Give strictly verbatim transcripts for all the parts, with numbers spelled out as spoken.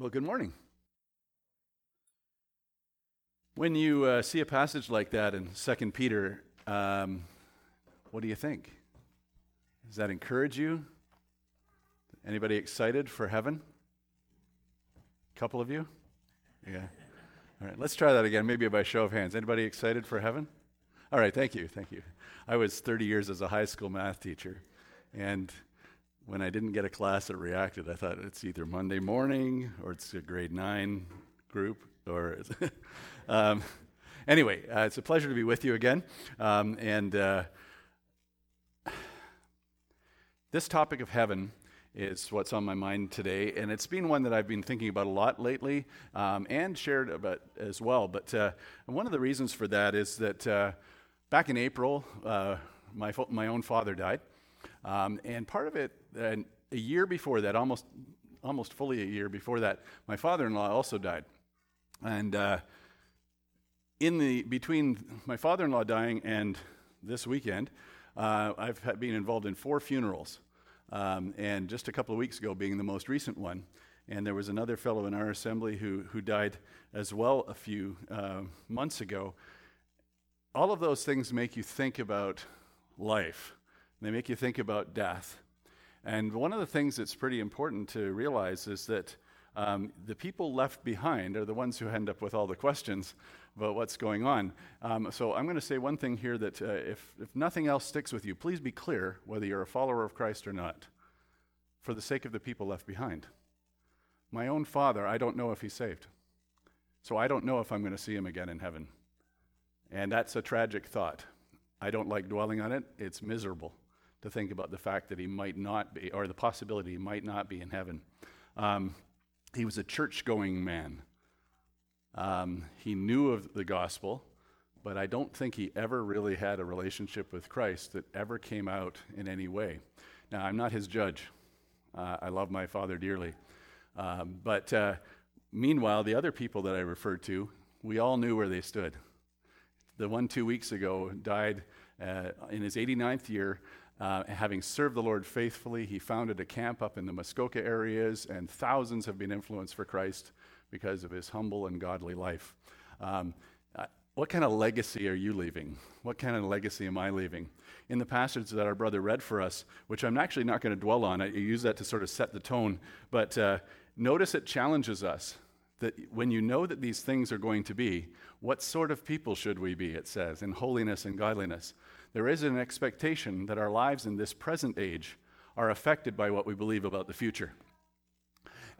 Well, good morning. When you uh, see a passage like that in Second Peter, um, what do you think? Does that encourage you? Anybody excited for heaven? A couple of you? Yeah. All right, let's try that again, maybe by show of hands. Anybody excited for heaven? All right, thank you, thank you. I was thirty years as a high school math teacher, and when I didn't get a class that reacted, I thought it's either Monday morning or it's a grade nine group. Or um, anyway, uh, it's a pleasure to be with you again. Um, and uh, this topic of heaven is what's on my mind today, and it's been one that I've been thinking about a lot lately, um, and shared about as well. But uh, one of the reasons for that is that uh, back in April, uh, my fo- my own father died. Um, and part of it, uh, a year before that, almost almost fully a year before that, my father-in-law also died. And uh, in the between my father-in-law dying and this weekend, uh, I've been involved in four funerals, um, and just a couple of weeks ago being the most recent one. And there was another fellow in our assembly who who died as well a few uh, months ago. All of those things make you think about life. They make you think about death. And one of the things that's pretty important to realize is that um, the people left behind are the ones who end up with all the questions about what's going on. Um, so I'm going to say one thing here that uh, if, if nothing else sticks with you, please be clear whether you're a follower of Christ or not, for the sake of the people left behind. My own father, I don't know if he's saved. So I don't know if I'm going to see him again in heaven. And that's a tragic thought. I don't like dwelling on it. It's miserable to think about the fact that he might not be, or the possibility he might not be in heaven. Um, he was a church-going man. Um, he knew of the gospel, but I don't think he ever really had a relationship with Christ that ever came out in any way. Now, I'm not his judge. Uh, I love my father dearly. Um, but uh, meanwhile, the other people that I referred to, we all knew where they stood. The one two weeks ago died uh, in his eighty-ninth year, uh, having served the Lord faithfully. He founded a camp up in the Muskoka areas, and thousands have been influenced for Christ because of his humble and godly life. Um, uh, what kind of legacy are you leaving? What kind of legacy am I leaving? In the passage that our brother read for us, which I'm actually not going to dwell on, I use that to sort of set the tone, but uh, notice it challenges us. That when you know that these things are going to be, what sort of people should we be, it says, in holiness and godliness? There is an expectation that our lives in this present age are affected by what we believe about the future.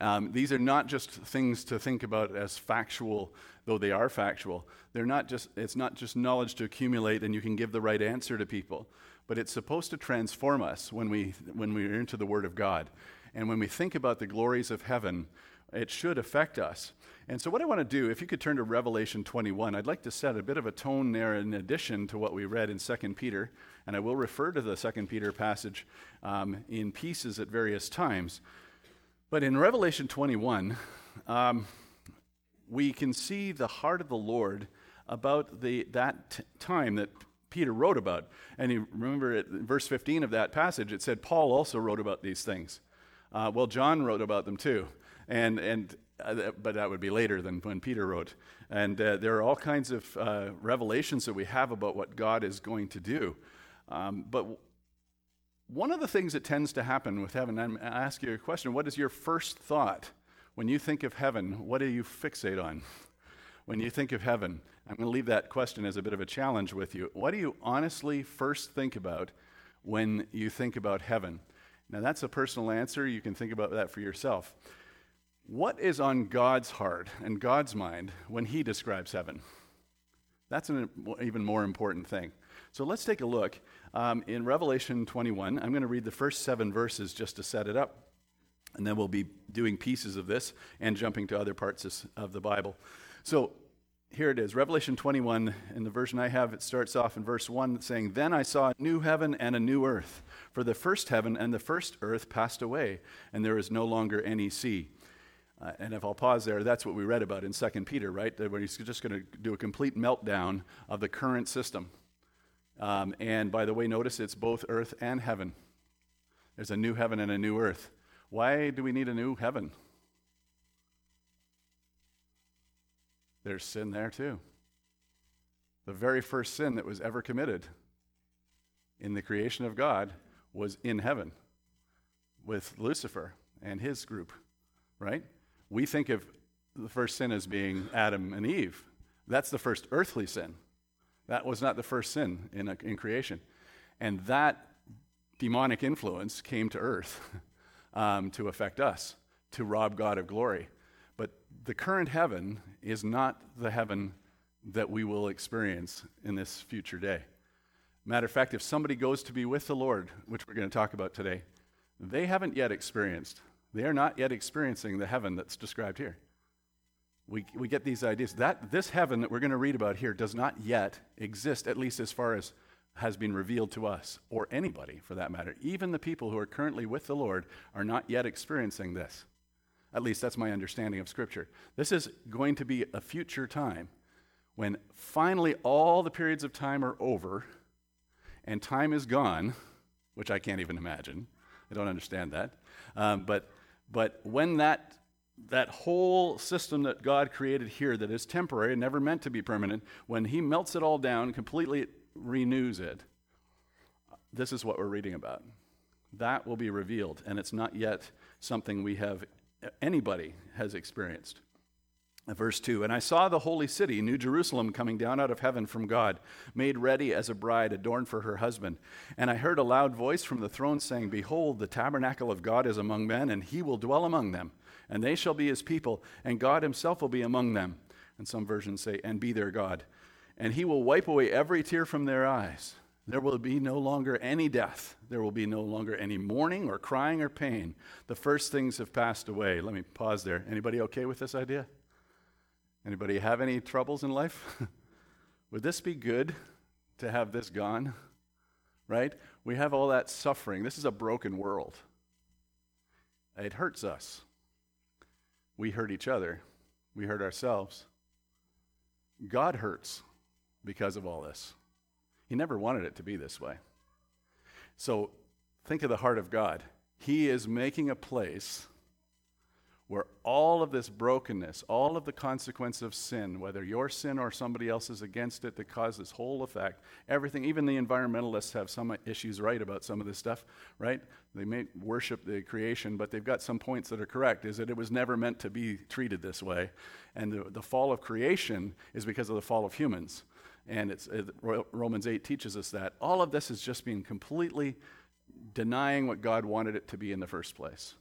Um, these are not just things to think about as factual, though they are factual. They're not just, it's not just knowledge to accumulate and you can give the right answer to people, but it's supposed to transform us when we when we are into the Word of God. And when we think about the glories of heaven, it should affect us. And so what I want to do, if you could turn to Revelation twenty-one, I'd like to set a bit of a tone there in addition to what we read in Second Peter, and I will refer to the Second Peter passage um, in pieces at various times. But in Revelation twenty-one, um, we can see the heart of the Lord about the that t- time that Peter wrote about. And you remember at verse fifteen of that passage, it said Paul also wrote about these things. Uh, well, John wrote about them too. And and uh, but that would be later than when Peter wrote. And uh, there are all kinds of uh, revelations that we have about what God is going to do. Um, but w- one of the things that tends to happen with heaven, I'm asking you a question: what is your first thought when you think of heaven? What do you fixate on when you think of heaven? I'm going to leave that question as a bit of a challenge with you. What do you honestly first think about when you think about heaven? Now that's a personal answer. You can think about that for yourself. What is on God's heart and God's mind when he describes heaven? That's an even more important thing. So let's take a look um, in Revelation twenty-one. I'm going to read the first seven verses just to set it up, and then we'll be doing pieces of this and jumping to other parts of the Bible. So here it is, Revelation twenty-one. In the version I have, it starts off in verse one saying, "Then I saw a new heaven and a new earth, for the first heaven and the first earth passed away, and there is no longer any sea." Uh, and if I'll pause there, that's what we read about in Second Peter, right? That he's just going to do a complete meltdown of the current system. Um, and by the way, notice it's both earth and heaven. There's a new heaven and a new earth. Why do we need a new heaven? There's sin there too. The very first sin that was ever committed in the creation of God was in heaven with Lucifer and his group, right? We think of the first sin as being Adam and Eve. That's the first earthly sin. That was not the first sin in, a, in creation. And that demonic influence came to earth um, to affect us, to rob God of glory. But the current heaven is not the heaven that we will experience in this future day. Matter of fact, if somebody goes to be with the Lord, which we're going to talk about today, they haven't yet experienced, they are not yet experiencing the heaven that's described here. We we get these ideas. That this heaven that we're going to read about here does not yet exist, at least as far as has been revealed to us, or anybody for that matter. Even the people who are currently with the Lord are not yet experiencing this. At least that's my understanding of Scripture. This is going to be a future time when finally all the periods of time are over and time is gone, which I can't even imagine. I don't understand that. Um, but but when that that whole system that God created here that is temporary and never meant to be permanent, when he melts it all down, completely renews it, this is what we're reading about. That will be revealed, and it's not yet something we have, anybody has experienced. Verse two, and I saw the holy city, New Jerusalem, coming down out of heaven from God, made ready as a bride adorned for her husband. And I heard a loud voice from the throne saying, Behold, the tabernacle of God is among men, and he will dwell among them. And they shall be his people, and God himself will be among them. And some versions say, and be their God. And he will wipe away every tear from their eyes. There will be no longer any death. There will be no longer any mourning or crying or pain. The first things have passed away. Let me pause there. Anybody okay with this idea? Anybody have any troubles in life? Would this be good to have this gone? Right? We have all that suffering. This is a broken world. It hurts us. We hurt each other. We hurt ourselves. God hurts because of all this. He never wanted it to be this way. So think of the heart of God. He is making a place where all of this brokenness, all of the consequence of sin, whether your sin or somebody else's against it that caused this whole effect, everything, even the environmentalists have some issues right about some of this stuff, right? They may worship the creation, but they've got some points that are correct, is that it was never meant to be treated this way. And the, the fall of creation is because of the fall of humans. And it's it, Romans eight teaches us that. All of this is just being completely denying what God wanted it to be in the first place.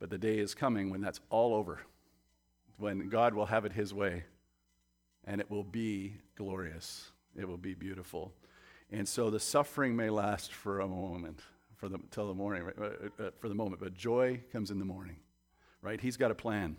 But the day is coming when that's all over, when God will have it his way, and it will be glorious. It will be beautiful. And so the suffering may last for a moment, for the till the morning, right, for the moment, but joy comes in the morning, right? He's got a plan.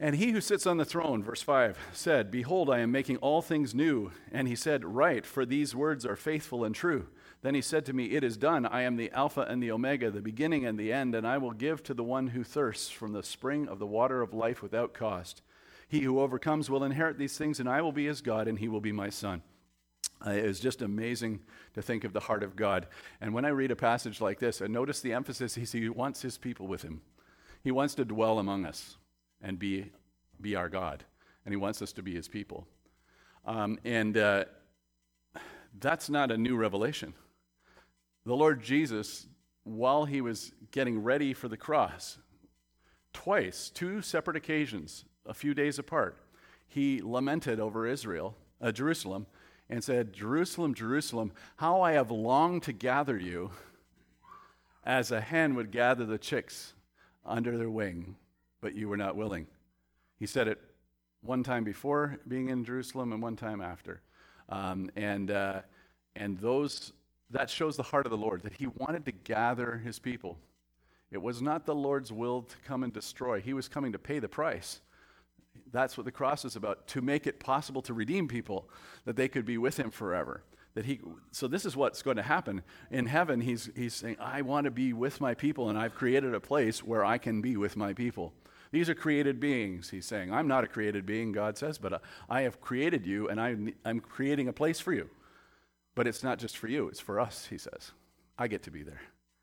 And he who sits on the throne, verse five, said, Behold, I am making all things new. And he said, Write, for these words are faithful and true. Then he said to me, It is done. I am the Alpha and the Omega, the beginning and the end, and I will give to the one who thirsts from the spring of the water of life without cost. He who overcomes will inherit these things, and I will be his God, and he will be my son. Uh, it is just amazing to think of the heart of God. And when I read a passage like this, I notice the emphasis. He, he wants his people with him. He wants to dwell among us and be be our God. And he wants us to be his people. Um, and uh, that's not a new revelation. The Lord Jesus, while he was getting ready for the cross, twice, two separate occasions, a few days apart, he lamented over Israel, uh, Jerusalem, and said, Jerusalem, Jerusalem, how I have longed to gather you as a hen would gather the chicks under their wing. But you were not willing. He said it one time before being in Jerusalem and one time after. Um, and uh, and those that shows the heart of the Lord, that he wanted to gather his people. It was not the Lord's will to come and destroy. He was coming to pay the price. That's what the cross is about, to make it possible to redeem people, that they could be with him forever. That he, so this is what's going to happen. In heaven, he's he's saying, I want to be with my people, and I've created a place where I can be with my people. These are created beings, he's saying. I'm not a created being, God says, but I have created you, and I'm, I'm creating a place for you. But it's not just for you, it's for us, he says. I get to be there.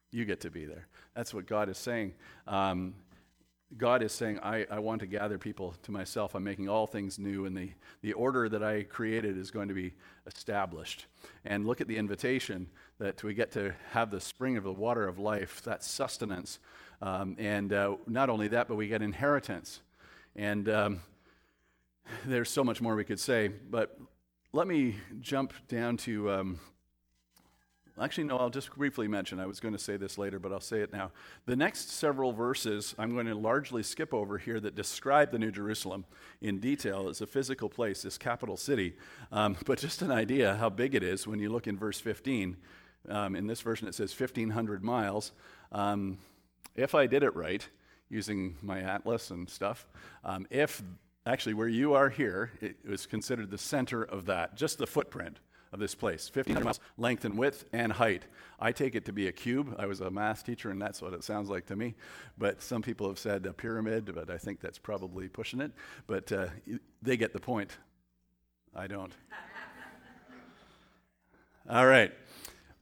You get to be there. That's what God is saying. Um, God is saying, I, I want to gather people to myself. I'm making all things new, and the, the order that I created is going to be established. And look at the invitation that we get to have the spring of the water of life, that sustenance. Um, and uh, not only that, but we get inheritance. And um, there's so much more we could say, but let me jump down to... Um, Actually, no, I'll just briefly mention, I was going to say this later, but I'll say it now. The next several verses I'm going to largely skip over here that describe the New Jerusalem in detail as a physical place, this capital city. Um, but just an idea how big it is when you look in verse fifteen. Um, in this version it says fifteen hundred miles. Um, if I did it right, using my atlas and stuff, um, if actually where you are here, it was considered the center of that, just the footprint of this place, fifteen hundred miles, length and width and height. I take it to be a cube. I was a math teacher, and that's what it sounds like to me. But some people have said a pyramid, but I think that's probably pushing it. But uh, they get the point. I don't. All right.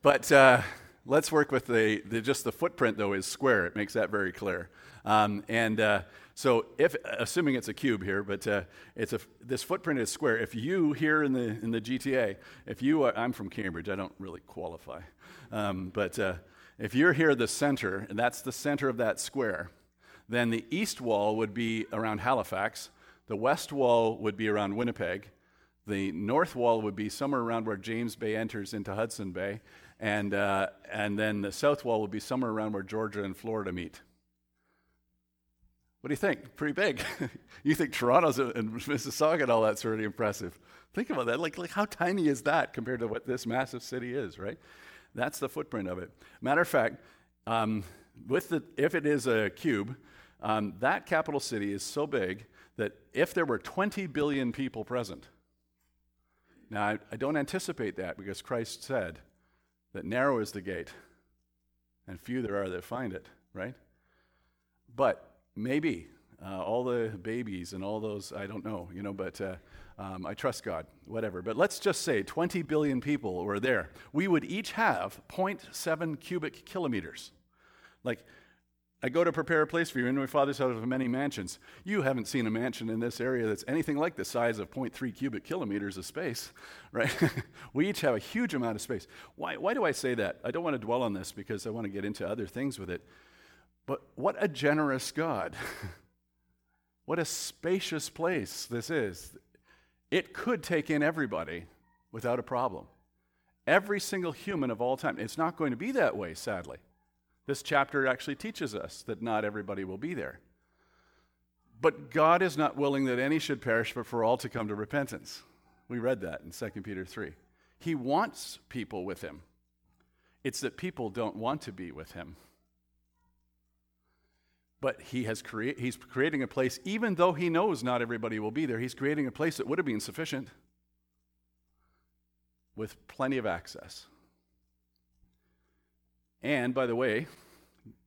But uh, let's work with the, the, just the footprint, though, is square. It makes that very clear. Um, and uh, so, if assuming it's a cube here, but uh, it's a this footprint is square. If you here in the in the G T A, if you are, I'm from Cambridge, I don't really qualify, um, but uh, if you're here the center, and that's the center of that square, then the east wall would be around Halifax, the west wall would be around Winnipeg, the north wall would be somewhere around where James Bay enters into Hudson Bay, and uh, and then the south wall would be somewhere around where Georgia and Florida meet. What do you think? Pretty big. You think Toronto's and Mississauga and all that's really impressive. Think about that. Like, like how tiny is that compared to what this massive city is, right? That's the footprint of it. Matter of fact, um, with the if it is a cube, um, that capital city is so big that if there were twenty billion people present. Now, I, I don't anticipate that because Christ said that narrow is the gate and few there are that find it, right? But maybe uh, all the babies and all those, I don't know, you know, but uh, um, I trust God, whatever. But let's just say twenty billion people were there. We would each have zero point seven cubic kilometers. Like, I go to prepare a place for you in my Father's house of many mansions. You haven't seen a mansion in this area that's anything like the size of zero point three cubic kilometers of space, right? We each have a huge amount of space. Why, why do I say that? I don't want to dwell on this because I want to get into other things with it. But what a generous God. What a spacious place this is. It could take in everybody without a problem. Every single human of all time. It's not going to be that way, sadly. This chapter actually teaches us that not everybody will be there. But God is not willing that any should perish, but for all to come to repentance. We read that in Second Peter three. He wants people with him. It's that people don't want to be with him. But he has crea- he's creating a place, even though he knows not everybody will be there, he's creating a place that would have been sufficient with plenty of access. And, by the way,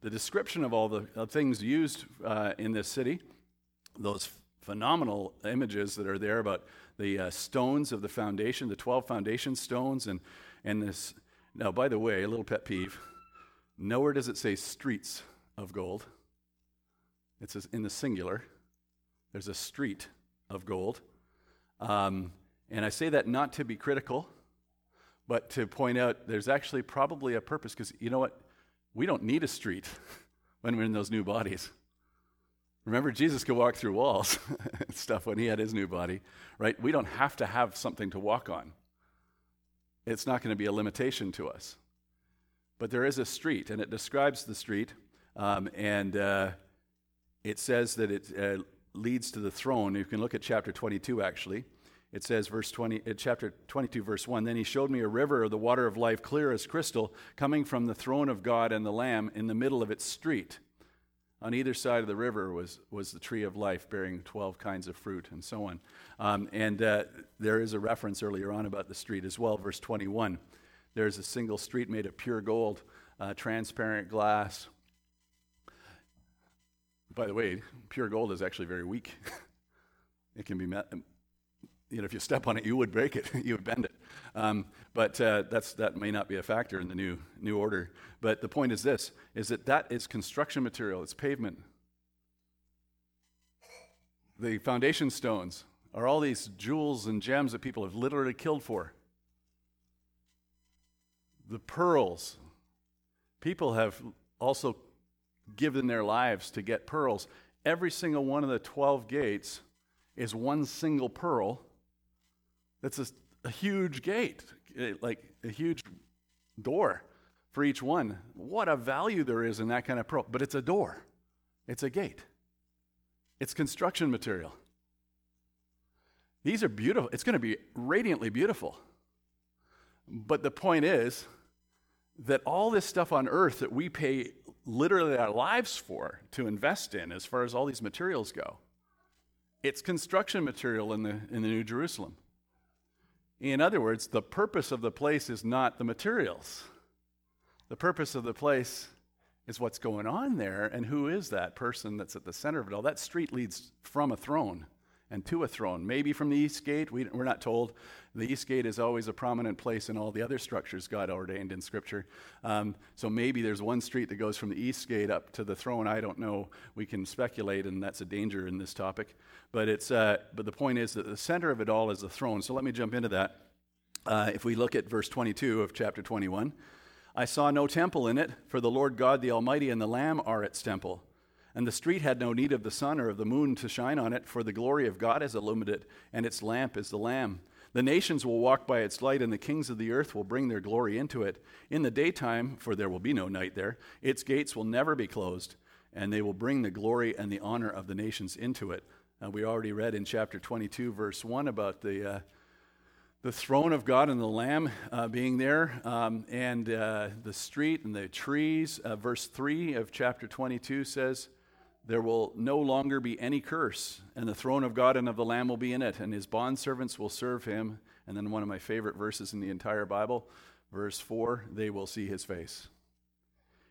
the description of all the of things used uh, in this city, those phenomenal images that are there about the uh, stones of the foundation, the twelve foundation stones, and, and this. Now, by the way, a little pet peeve, nowhere does it say streets of gold. It's in the singular. There's a street of gold. Um, and I say that not to be critical, but to point out there's actually probably a purpose because, you know what, we don't need a street when we're in those new bodies. Remember, Jesus could walk through walls and stuff when he had his new body, right? We don't have to have something to walk on. It's not going to be a limitation to us. But there is a street, and it describes the street, um, and... Uh, It says that it uh, leads to the throne. You can look at chapter twenty-two, actually. It says, verse twenty, uh, chapter twenty-two, verse one, "Then he showed me a river of the water of life, clear as crystal, coming from the throne of God and the Lamb in the middle of its street. On either side of the river was, was the tree of life, bearing twelve kinds of fruit," and so on. Um, and uh, there is a reference earlier on about the street as well, verse twenty-one. "There is a single street made of pure gold, uh, transparent glass." By the way, pure gold is actually very weak. It can be, met, you know, if you step on it, you would break it, you would bend it. Um, but uh, that's that may not be a factor in the new new order. But the point is this: is that that is construction material, it's pavement. The foundation stones are all these jewels and gems that people have literally killed for. The pearls. People have also given their lives to get pearls. Every single one of the twelve gates is one single pearl. That's a, a huge gate, like a huge door for each one. What a value there is in that kind of pearl. But it's a door. It's a gate. It's construction material. These are beautiful. It's going to be radiantly beautiful. But the point is that all this stuff on earth that we pay literally our lives for, to invest in, as far as all these materials go, it's construction material in the in the New Jerusalem. In other words, the purpose of the place is not the materials. The purpose of the place is what's going on there, and who is that person that's at the center of it all. That street leads from a throne and to a throne, maybe from the East Gate. We, we're not told. The East Gate is always a prominent place in all the other structures God ordained in Scripture. Um, so maybe there's one street that goes from the East Gate up to the throne. I don't know. We can speculate, and that's a danger in this topic. But it's. Uh, but the point is that the center of it all is the throne. So let me jump into that. Uh, if we look at verse twenty-two of chapter twenty-one, I saw no temple in it, for the Lord God the Almighty and the Lamb are its temple. And the street had no need of the sun or of the moon to shine on it, for the glory of God has illumined it, and its lamp is the Lamb. The nations will walk by its light, and the kings of the earth will bring their glory into it. In the daytime, for there will be no night there, its gates will never be closed, and they will bring the glory and the honor of the nations into it. Uh, we already read in chapter twenty-two, verse one, about the uh, the throne of God and the Lamb uh, being there, um, and uh, the street and the trees. Uh, verse three of chapter twenty-two says, there will no longer be any curse, and the throne of God and of the Lamb will be in it, and his bondservants will serve him. And then one of my favorite verses in the entire Bible, verse four, they will see his face,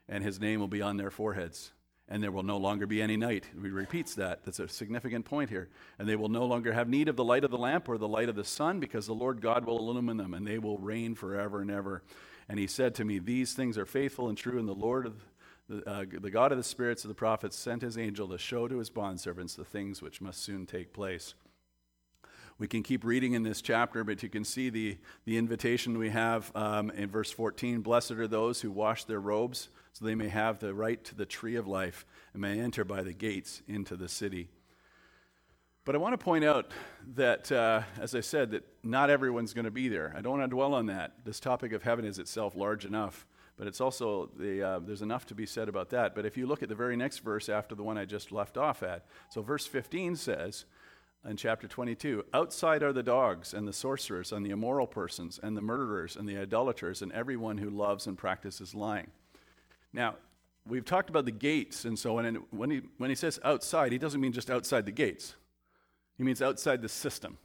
and his name will be on their foreheads, and there will no longer be any night. He repeats that. That's a significant point here. And they will no longer have need of the light of the lamp or the light of the sun, because the Lord God will illumine them, and they will reign forever and ever. And he said to me, these things are faithful and true, and the Lord of The, uh, the God of the spirits of the prophets sent his angel to show to his bondservants the things which must soon take place. We can keep reading in this chapter, but you can see the, the invitation we have um, in verse fourteen. Blessed are those who wash their robes, so they may have the right to the tree of life and may enter by the gates into the city. But I want to point out that, uh, as I said, that not everyone's going to be there. I don't want to dwell on that. This topic of heaven is itself large enough. But it's also, the, uh, there's enough to be said about that. But if you look at the very next verse after the one I just left off at, so verse fifteen says, in chapter twenty-two, outside are the dogs and the sorcerers and the immoral persons and the murderers and the idolaters and everyone who loves and practices lying. Now, we've talked about the gates, and so on. When he, when he says outside, he doesn't mean just outside the gates. He means outside the system,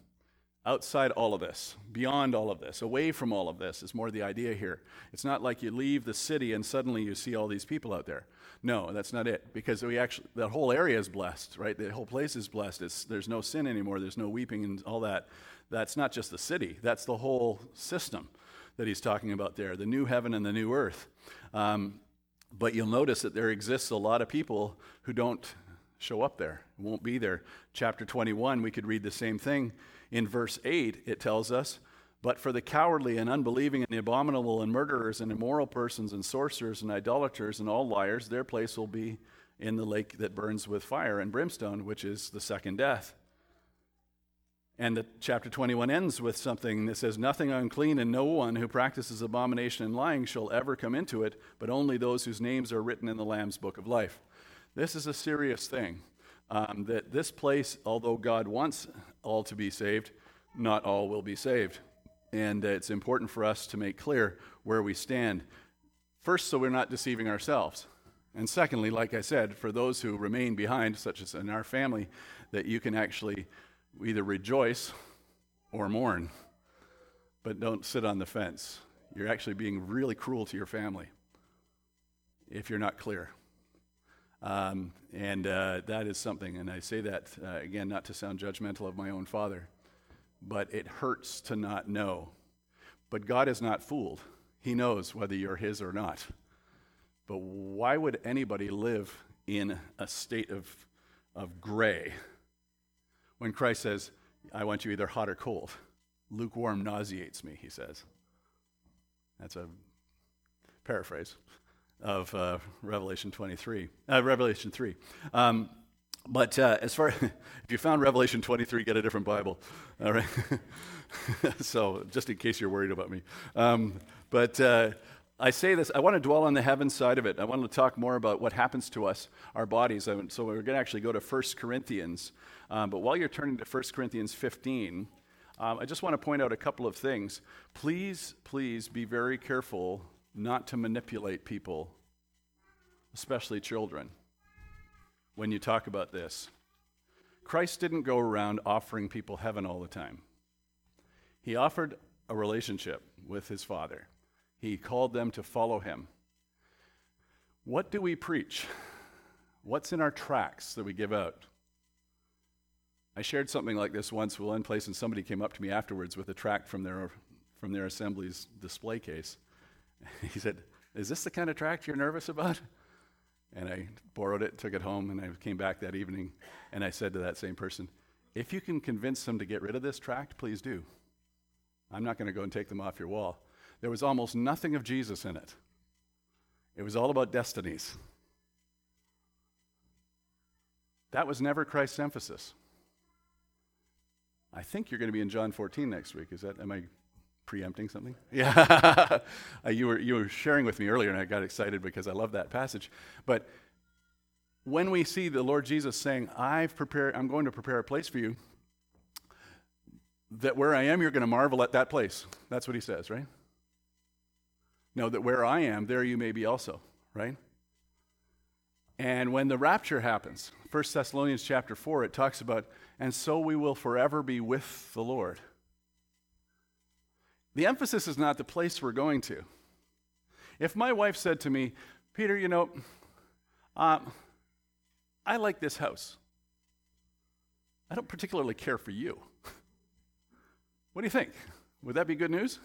outside all of this, beyond all of this, away from all of this is more the idea here. It's not like you leave the city and suddenly you see all these people out there. No, that's not it, because we actually, that whole area is blessed, right? The whole place is blessed. It's, there's no sin anymore. There's no weeping and all that. That's not just the city. That's the whole system that he's talking about there, the new heaven and the new earth. Um, but you'll notice that there exists a lot of people who don't show up there, won't be there. Chapter twenty-one, we could read the same thing. In verse eight, it tells us, but for the cowardly and unbelieving and the abominable and murderers and immoral persons and sorcerers and idolaters and all liars, their place will be in the lake that burns with fire and brimstone, which is the second death. And the chapter twenty-one ends with something that says, nothing unclean and no one who practices abomination and lying shall ever come into it, but only those whose names are written in the Lamb's book of life. This is a serious thing. Um, that this place, although God wants all to be saved, not all will be saved. And uh, it's important for us to make clear where we stand. First, so we're not deceiving ourselves. And secondly, like I said, for those who remain behind, such as in our family, that you can actually either rejoice or mourn. But don't sit on the fence. You're actually being really cruel to your family if you're not clear. Um, and uh, that is something, and I say that, uh, again, not to sound judgmental of my own father, but it hurts to not know. But God is not fooled. He knows whether you're his or not. But why would anybody live in a state of of gray when Christ says, I want you either hot or cold. Lukewarm nauseates me, he says. That's a paraphrase of uh, Revelation twenty-three, uh, Revelation three. Um, but uh, as far if you found Revelation twenty-three, get a different Bible. All right. So just in case you're worried about me. Um, but uh, I say this, I want to dwell on the heaven side of it. I want to talk more about what happens to us, our bodies. So we're going to actually go to First Corinthians. Um, but while you're turning to First Corinthians fifteen, um, I just want to point out a couple of things. Please, please be very careful not to manipulate people, especially children, when you talk about this. Christ didn't go around offering people heaven all the time. He offered a relationship with his Father. He called them to follow him. What do we preach? What's in our tracts that we give out? I shared something like this once with one place, and somebody came up to me afterwards with a tract from their from their assembly's display case. He said, is this the kind of tract you're nervous about? And I borrowed it, took it home, and I came back that evening, and I said to that same person, if you can convince them to get rid of this tract, please do. I'm not going to go and take them off your wall. There was almost nothing of Jesus in it. It was all about destinies. That was never Christ's emphasis. I think you're going to be in John fourteen next week. Is that, am I preempting something? Yeah. you were you were sharing with me earlier, and I got excited because I love that passage. But when we see the Lord Jesus saying, I've prepared, I'm going to prepare a place for you, that where I am, you're going to marvel at that place. That's what he says, right? No, that where I am, there you may be also, right? And when the rapture happens, First Thessalonians chapter four, it talks about, and so we will forever be with the Lord. The emphasis is not the place we're going to. If my wife said to me, Peter, you know, um, I like this house. I don't particularly care for you. What do you think? Would that be good news?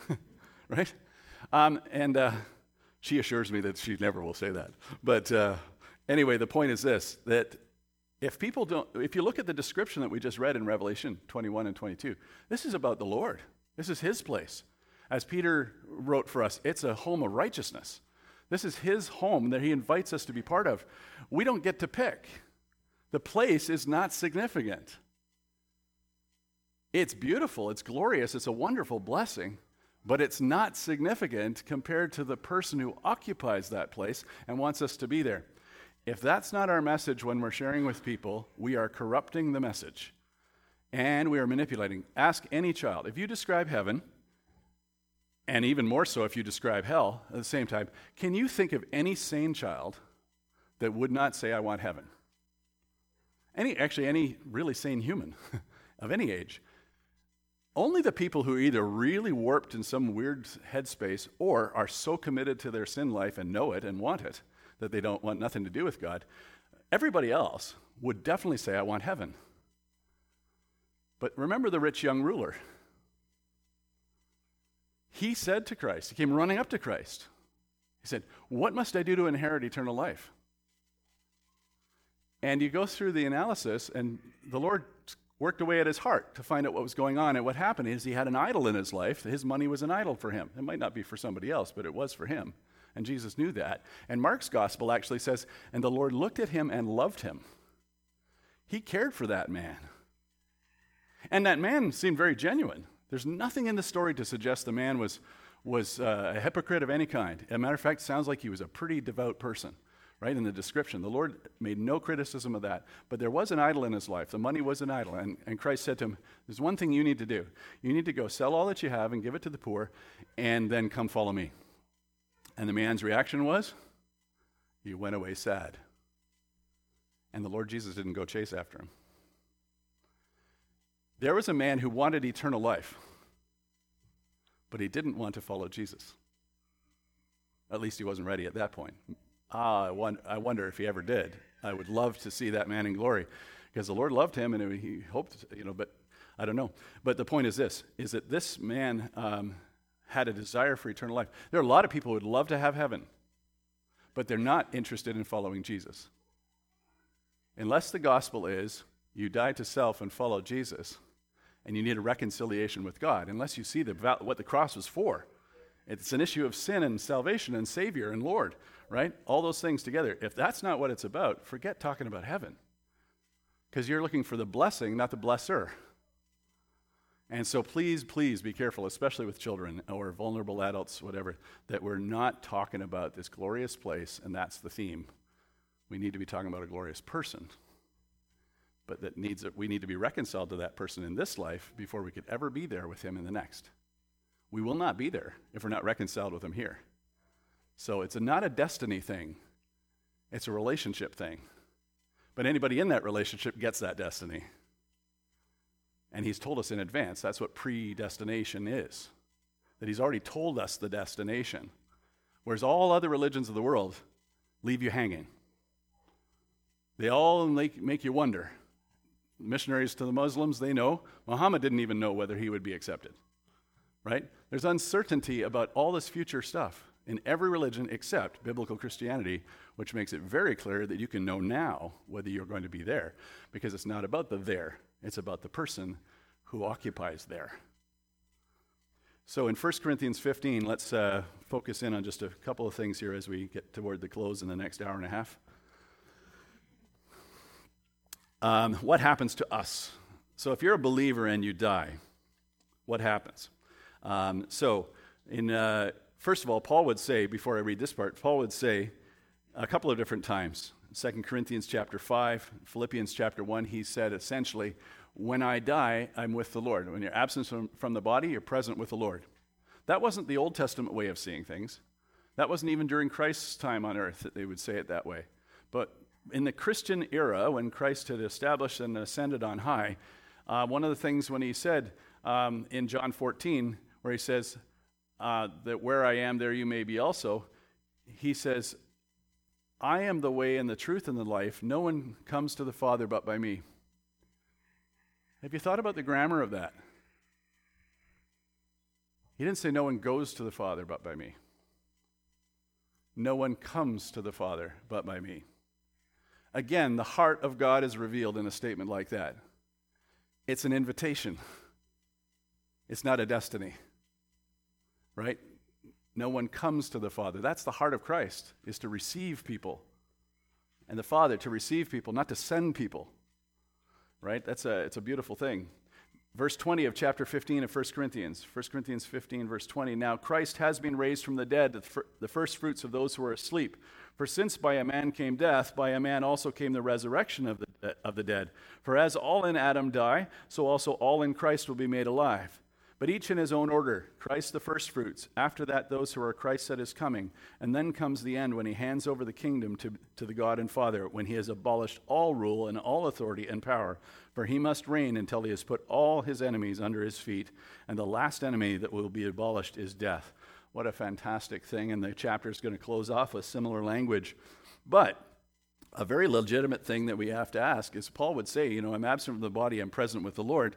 Right? Um, and uh, she assures me that she never will say that. But uh, anyway, the point is this, that if people don't, if you look at the description that we just read in Revelation twenty-one and twenty-two, this is about the Lord. This is his place. As Peter wrote for us, it's a home of righteousness. This is his home that he invites us to be part of. We don't get to pick. The place is not significant. It's beautiful, it's glorious, it's a wonderful blessing, but it's not significant compared to the person who occupies that place and wants us to be there. If that's not our message when we're sharing with people, we are corrupting the message and we are manipulating. Ask any child. If you describe heaven, and even more so if you describe hell at the same time, can you think of any sane child that would not say, I want heaven? Any, actually, any really sane human of any age. Only the people who are either really warped in some weird headspace or are so committed to their sin life and know it and want it that they don't want nothing to do with God. Everybody else would definitely say, I want heaven. But remember the rich young ruler. He said to Christ, he came running up to Christ. He said, what must I do to inherit eternal life? And you go through the analysis, and the Lord worked away at his heart to find out what was going on. And what happened is he had an idol in his life. His money was an idol for him. It might not be for somebody else, but it was for him. And Jesus knew that. And Mark's gospel actually says, and the Lord looked at him and loved him. He cared for that man. And that man seemed very genuine. There's nothing in the story to suggest the man was, was uh, a hypocrite of any kind. As a matter of fact, it sounds like he was a pretty devout person. Right in the description, the Lord made no criticism of that, but there was an idol in his life. The money was an idol, and, and Christ said to him, there's one thing you need to do. You need to go sell all that you have and give it to the poor, and then come follow me. And the man's reaction was, he went away sad. And the Lord Jesus didn't go chase after him. There was a man who wanted eternal life, but he didn't want to follow Jesus. At least he wasn't ready at that point. Ah, I wonder if he ever did. I would love to see that man in glory, because the Lord loved him and he hoped, you know, but I don't know. But the point is this, is that this man um, had a desire for eternal life. There are a lot of people who would love to have heaven, but they're not interested in following Jesus. Unless the gospel is, you die to self and follow Jesus, and you need a reconciliation with God, unless you see the, what the cross was for. It's an issue of sin and salvation and Savior and Lord, right? All those things together. If that's not what it's about, forget talking about heaven, because you're looking for the blessing, not the blesser. And so please, please be careful, especially with children or vulnerable adults, whatever, that we're not talking about this glorious place, and that's the theme. We need to be talking about a glorious person, but that needs we need to be reconciled to that person in this life before we could ever be there with him in the next. We will not be there if we're not reconciled with him here. So it's a, not a destiny thing. It's a relationship thing. But anybody in that relationship gets that destiny. And he's told us in advance, that's what predestination is, that he's already told us the destination, whereas all other religions of the world leave you hanging. They all make, make you wonder. Missionaries to the Muslims, they know. Muhammad didn't even know whether he would be accepted, right? There's uncertainty about all this future stuff in every religion except biblical Christianity, which makes it very clear that you can know now whether you're going to be there, because it's not about the there. It's about the person who occupies there. So in First Corinthians fifteen, let's uh, focus in on just a couple of things here as we get toward the close in the next hour and a half. Um, what happens to us? So if you're a believer and you die, what happens? Um, so in uh, first of all, Paul would say, before I read this part, Paul would say a couple of different times, Second Corinthians chapter five, Philippians chapter one, he said essentially, when I die, I'm with the Lord. When you're absent from, from the body, you're present with the Lord. That wasn't the Old Testament way of seeing things. That wasn't even during Christ's time on earth that they would say it that way. But in the Christian era, when Christ had established and ascended on high, uh, one of the things when he said um, in John fourteen, where he says uh, that where I am, there you may be also, he says, I am the way and the truth and the life. No one comes to the Father but by me. Have you thought about the grammar of that? He didn't say no one goes to the Father but by me. No one comes to the Father but by me. Again, the heart of God is revealed in a statement like that. It's an invitation. It's not a destiny, right? No one comes to the Father. That's the heart of Christ, is to receive people. And the Father to receive people, not to send people. Right? That's a, it's a beautiful thing. Verse twenty of chapter fifteen of First Corinthians. First Corinthians fifteen, verse twenty. Now Christ has been raised from the dead, the first fruits of those who are asleep. For since by a man came death, by a man also came the resurrection of the, of the dead. For as all in Adam die, so also all in Christ will be made alive. But each in his own order, Christ the first fruits, after that those who are Christ's at his coming, and then comes the end when he hands over the kingdom to, to the God and Father, when he has abolished all rule and all authority and power, for he must reign until he has put all his enemies under his feet, and the last enemy that will be abolished is death. What a fantastic thing, and the chapter is going to close off with similar language. But a very legitimate thing that we have to ask is, Paul would say, you know, I'm absent from the body, I'm present with the Lord.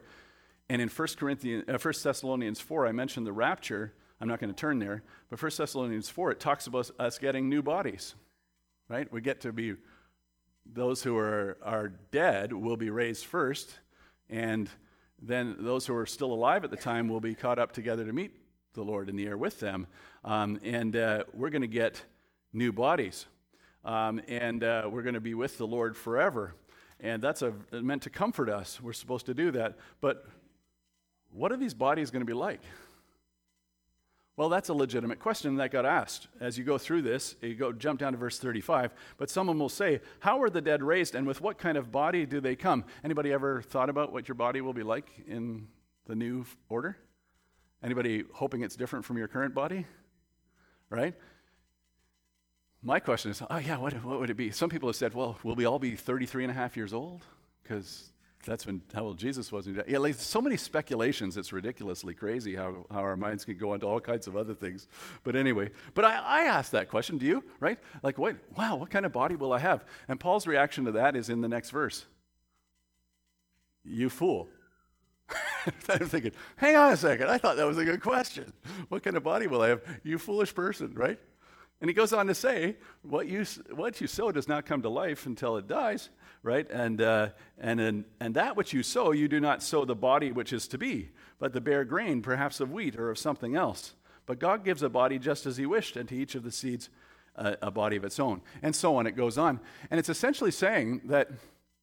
And in First Corinthians, uh, First Thessalonians four, I mentioned the rapture. I'm not going to turn there. But First Thessalonians four, it talks about us getting new bodies, right? We get to be, those who are, are dead will be raised first, and then those who are still alive at the time will be caught up together to meet the Lord in the air with them. Um, and uh, we're going to get new bodies, um, and uh, we're going to be with the Lord forever. And that's a, meant to comfort us. We're supposed to do that. But what are these bodies going to be like? Well, that's a legitimate question that got asked. As you go through this, you go jump down to verse thirty-five, but someone will say, how are the dead raised and with what kind of body do they come? Anybody ever thought about what your body will be like in the new order? Anybody hoping it's different from your current body? Right? My question is, oh yeah, what, what would it be? Some people have said, well, will we all be thirty-three and a half years old? Because that's when how old Jesus was. Yeah, like so many speculations. It's ridiculously crazy how, how our minds can go on to all kinds of other things. But anyway, but I, I asked that question. Do you? Right? Like, wait, wow, what kind of body will I have? And Paul's reaction to that is in the next verse. You fool. I'm thinking, hang on a second. I thought that was a good question. What kind of body will I have? You foolish person, right? And he goes on to say, what you what you sow does not come to life until it dies, right? And uh, and in, and that which you sow, you do not sow the body which is to be, but the bare grain, perhaps of wheat or of something else. But God gives a body just as he wished, and to each of the seeds uh, a body of its own. And so on, it goes on. And it's essentially saying that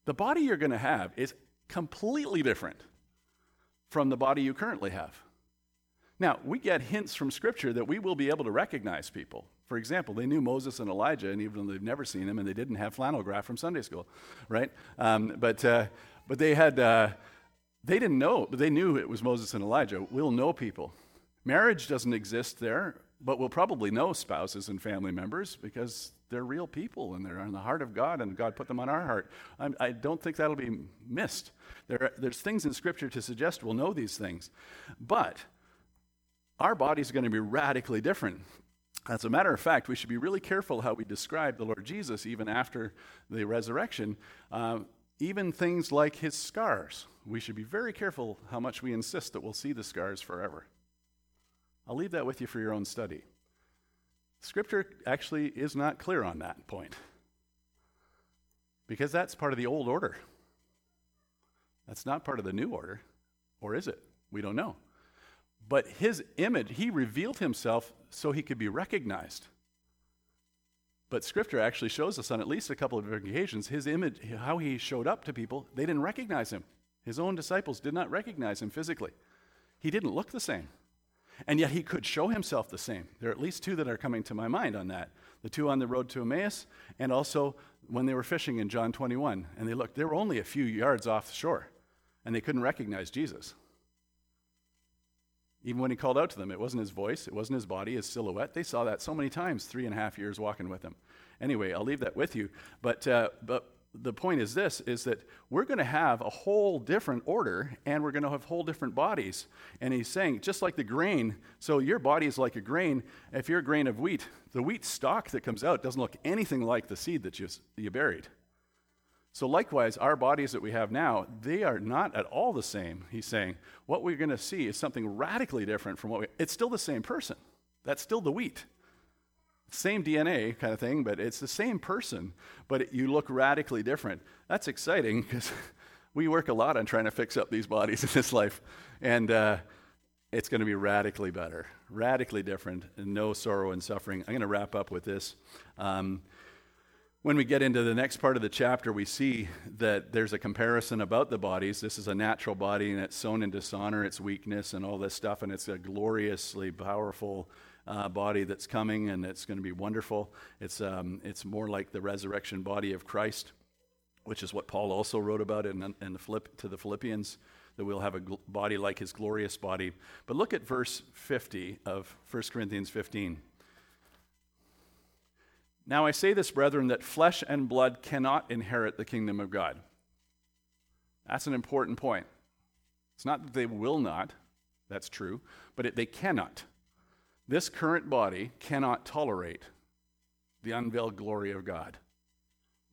the body you're going to have is completely different from the body you currently have. Now, we get hints from Scripture that we will be able to recognize people. For example, they knew Moses and Elijah, and even though they've never seen them, and they didn't have flannel graph from Sunday school, right? Um, but uh, but they had uh, they didn't know, but they knew it was Moses and Elijah. We'll know people. Marriage doesn't exist there, but we'll probably know spouses and family members because they're real people and they're in the heart of God, and God put them on our heart. I'm, I don't think that'll be missed. There, are, there's things in Scripture to suggest we'll know these things, but our bodies are going to be radically different. As a matter of fact, we should be really careful how we describe the Lord Jesus even after the resurrection. Uh, even things like his scars. We should be very careful how much we insist that we'll see the scars forever. I'll leave that with you for your own study. Scripture actually is not clear on that point, because that's part of the old order. That's not part of the new order, or is it? We don't know. But his image, he revealed himself so he could be recognized. But Scripture actually shows us on at least a couple of occasions his image, how he showed up to people. They didn't recognize him. His own disciples did not recognize him physically. He didn't look the same. And yet he could show himself the same. There are at least two that are coming to my mind on that. The two on the road to Emmaus, and also when they were fishing in John twenty-one. And they looked, they were only a few yards off the shore, and they couldn't recognize Jesus. Even when he called out to them, it wasn't his voice, it wasn't his body, his silhouette. They saw that so many times, three and a half years walking with him. Anyway, I'll leave that with you. But uh, but the point is this, is that we're going to have a whole different order, and we're going to have whole different bodies. And he's saying, just like the grain, so your body is like a grain. If you're a grain of wheat, the wheat stalk that comes out doesn't look anything like the seed that you, you buried. So likewise, our bodies that we have now, they are not at all the same. He's saying, what we're going to see is something radically different from what we... It's still the same person. That's still the wheat. Same D N A kind of thing, but it's the same person, but it, you look radically different. That's exciting, because we work a lot on trying to fix up these bodies in this life, and uh, it's going to be radically better, radically different, and no sorrow and suffering. I'm going to wrap up with this. Um When we get into the next part of the chapter, we see that there's a comparison about the bodies. This is a natural body, and it's sown in dishonor, its weakness, and all this stuff, and it's a gloriously powerful uh, body that's coming, and it's going to be wonderful. It's um, it's more like the resurrection body of Christ, which is what Paul also wrote about in, in the Philipp- to the Philippians, that we'll have a gl- body like his glorious body. But look at verse fifty of First Corinthians fifteen. Now I say this, brethren, that flesh and blood cannot inherit the kingdom of God. That's an important point. It's not that they will not, that's true, but it, they cannot. This current body cannot tolerate the unveiled glory of God.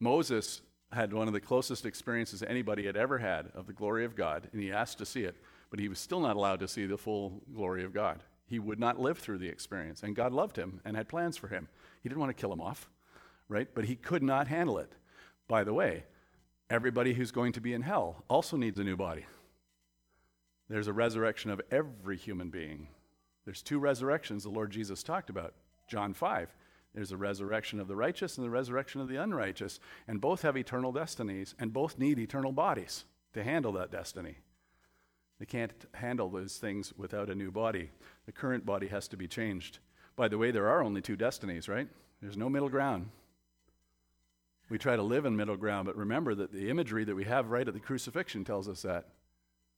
Moses had one of the closest experiences anybody had ever had of the glory of God, and he asked to see it, but he was still not allowed to see the full glory of God. He would not live through the experience, and God loved him and had plans for him. He didn't want to kill him off, right? But he could not handle it. By the way, everybody who's going to be in hell also needs a new body. There's a resurrection of every human being. There's two resurrections the Lord Jesus talked about. John five, there's a resurrection of the righteous and the resurrection of the unrighteous, and both have eternal destinies, and both need eternal bodies to handle that destiny. They can't handle those things without a new body. The current body has to be changed. By the way, there are only two destinies, right? There's no middle ground. We try to live in middle ground, but remember that the imagery that we have right at the crucifixion tells us that.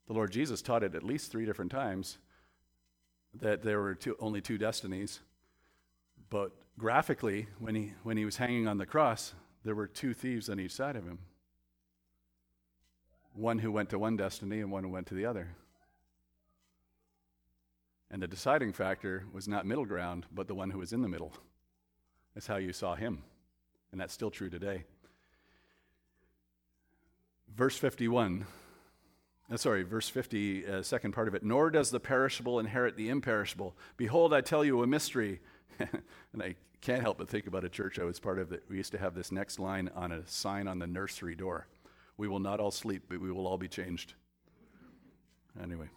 The Lord Jesus taught it at least three different times, that there were two, only two destinies. But graphically, when he, when he was hanging on the cross, there were two thieves on each side of him. One who went to one destiny and one who went to the other. And the deciding factor was not middle ground, but the one who was in the middle. That's how you saw him. And that's still true today. Verse fifty-one. Uh, sorry, verse fifty, uh, second part of it. Nor does the perishable inherit the imperishable. Behold, I tell you a mystery. And I can't help but think about a church I was part of that we used to have this next line on a sign on the nursery door. We will not all sleep, but we will all be changed. Anyway.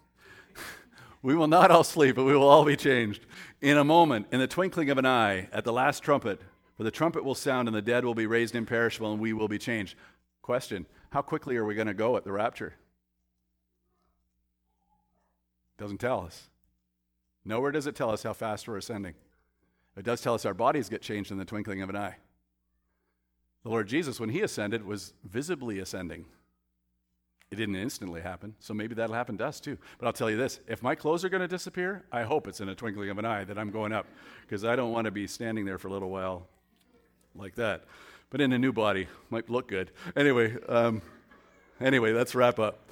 We will not all sleep, but we will all be changed. In a moment, in the twinkling of an eye, at the last trumpet, for the trumpet will sound and the dead will be raised imperishable and we will be changed. Question, how quickly are we going to go at the rapture? Doesn't tell us. Nowhere does it tell us how fast we're ascending. It does tell us our bodies get changed in the twinkling of an eye. The Lord Jesus, when he ascended, was visibly ascending. It didn't instantly happen, so maybe that'll happen to us too. But I'll tell you this, if my clothes are going to disappear, I hope it's in a twinkling of an eye that I'm going up, because I don't want to be standing there for a little while like that. But in a new body, might look good. Anyway, um, anyway, let's wrap up.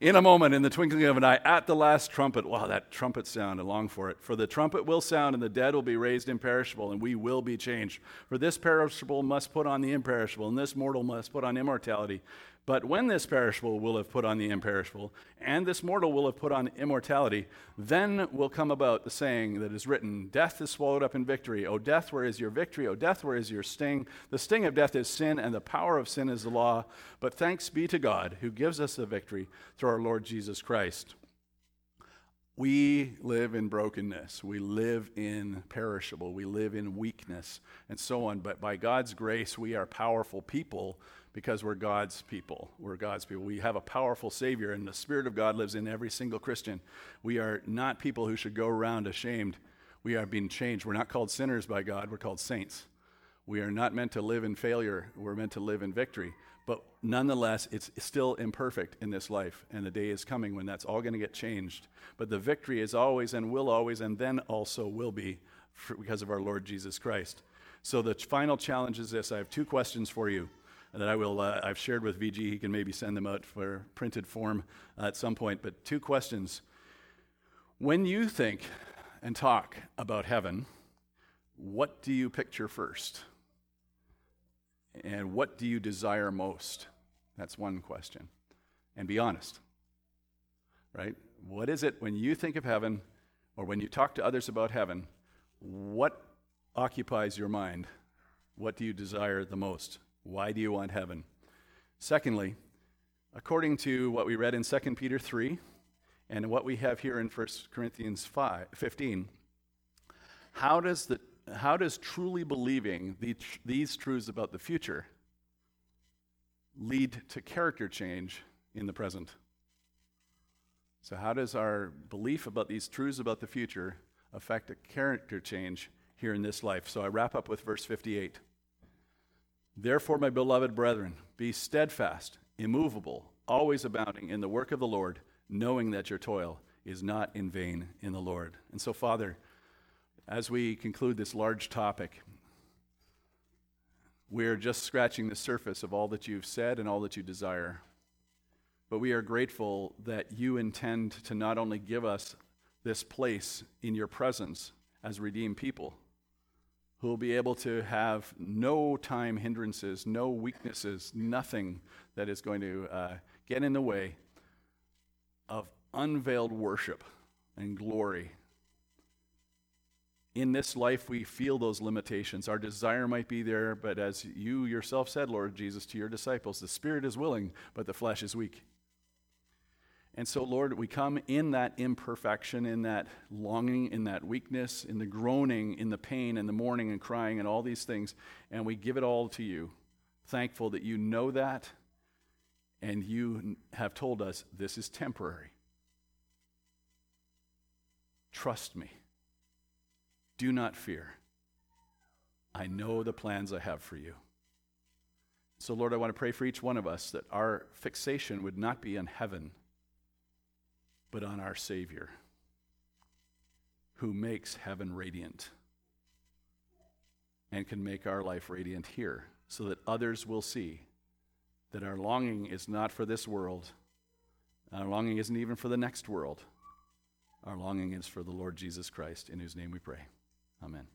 In a moment, in the twinkling of an eye, at the last trumpet. Wow, that trumpet sound, I long for it. For the trumpet will sound, and the dead will be raised imperishable, and we will be changed. For this perishable must put on the imperishable, and this mortal must put on immortality. But when this perishable will have put on the imperishable, and this mortal will have put on immortality, then will come about the saying that is written, Death is swallowed up in victory. O death, where is your victory? O death, where is your sting? The sting of death is sin, and the power of sin is the law. But thanks be to God, who gives us the victory through our Lord Jesus Christ. We live in brokenness. We live in perishable. We live in weakness, and so on. But by God's grace, we are powerful people, because we're God's people. We're God's people. We have a powerful Savior, and the Spirit of God lives in every single Christian. We are not people who should go around ashamed. We are being changed. We're not called sinners by God. We're called saints. We are not meant to live in failure. We're meant to live in victory. But nonetheless, it's still imperfect in this life, and the day is coming when that's all going to get changed. But the victory is always and will always and then also will be because of our Lord Jesus Christ. So the final challenge is this. I have two questions for you that I will, uh, I've shared with V G. He can maybe send them out for printed form uh, at some point. But two questions. When you think and talk about heaven, what do you picture first? And what do you desire most? That's one question. And be honest, right? What is it when you think of heaven, or when you talk to others about heaven, what occupies your mind? What do you desire the most? Why do you want heaven? Secondly, according to what we read in Second Peter three and what we have here in First Corinthians fifteen, how does the how does truly believing the, these truths about the future lead to character change in the present? So how does our belief about these truths about the future affect a character change here in this life? So I wrap up with verse fifty-eight. Therefore, my beloved brethren, be steadfast, immovable, always abounding in the work of the Lord, knowing that your toil is not in vain in the Lord. And so, Father, as we conclude this large topic, we're just scratching the surface of all that you've said and all that you desire. But we are grateful that you intend to not only give us this place in your presence as redeemed people, who will be able to have no time hindrances, no weaknesses, nothing that is going to uh, get in the way of unveiled worship and glory. In this life, we feel those limitations. Our desire might be there, but as you yourself said, Lord Jesus, to your disciples, the spirit is willing, but the flesh is weak. And so, Lord, we come in that imperfection, in that longing, in that weakness, in the groaning, in the pain, in the mourning and crying and all these things, and we give it all to you, thankful that you know that and you have told us this is temporary. Trust me. Do not fear. I know the plans I have for you. So, Lord, I want to pray for each one of us that our fixation would not be in heaven, but on our Savior, who makes heaven radiant and can make our life radiant here, so that others will see that our longing is not for this world. Our longing isn't even for the next world. Our longing is for the Lord Jesus Christ, in whose name we pray. Amen.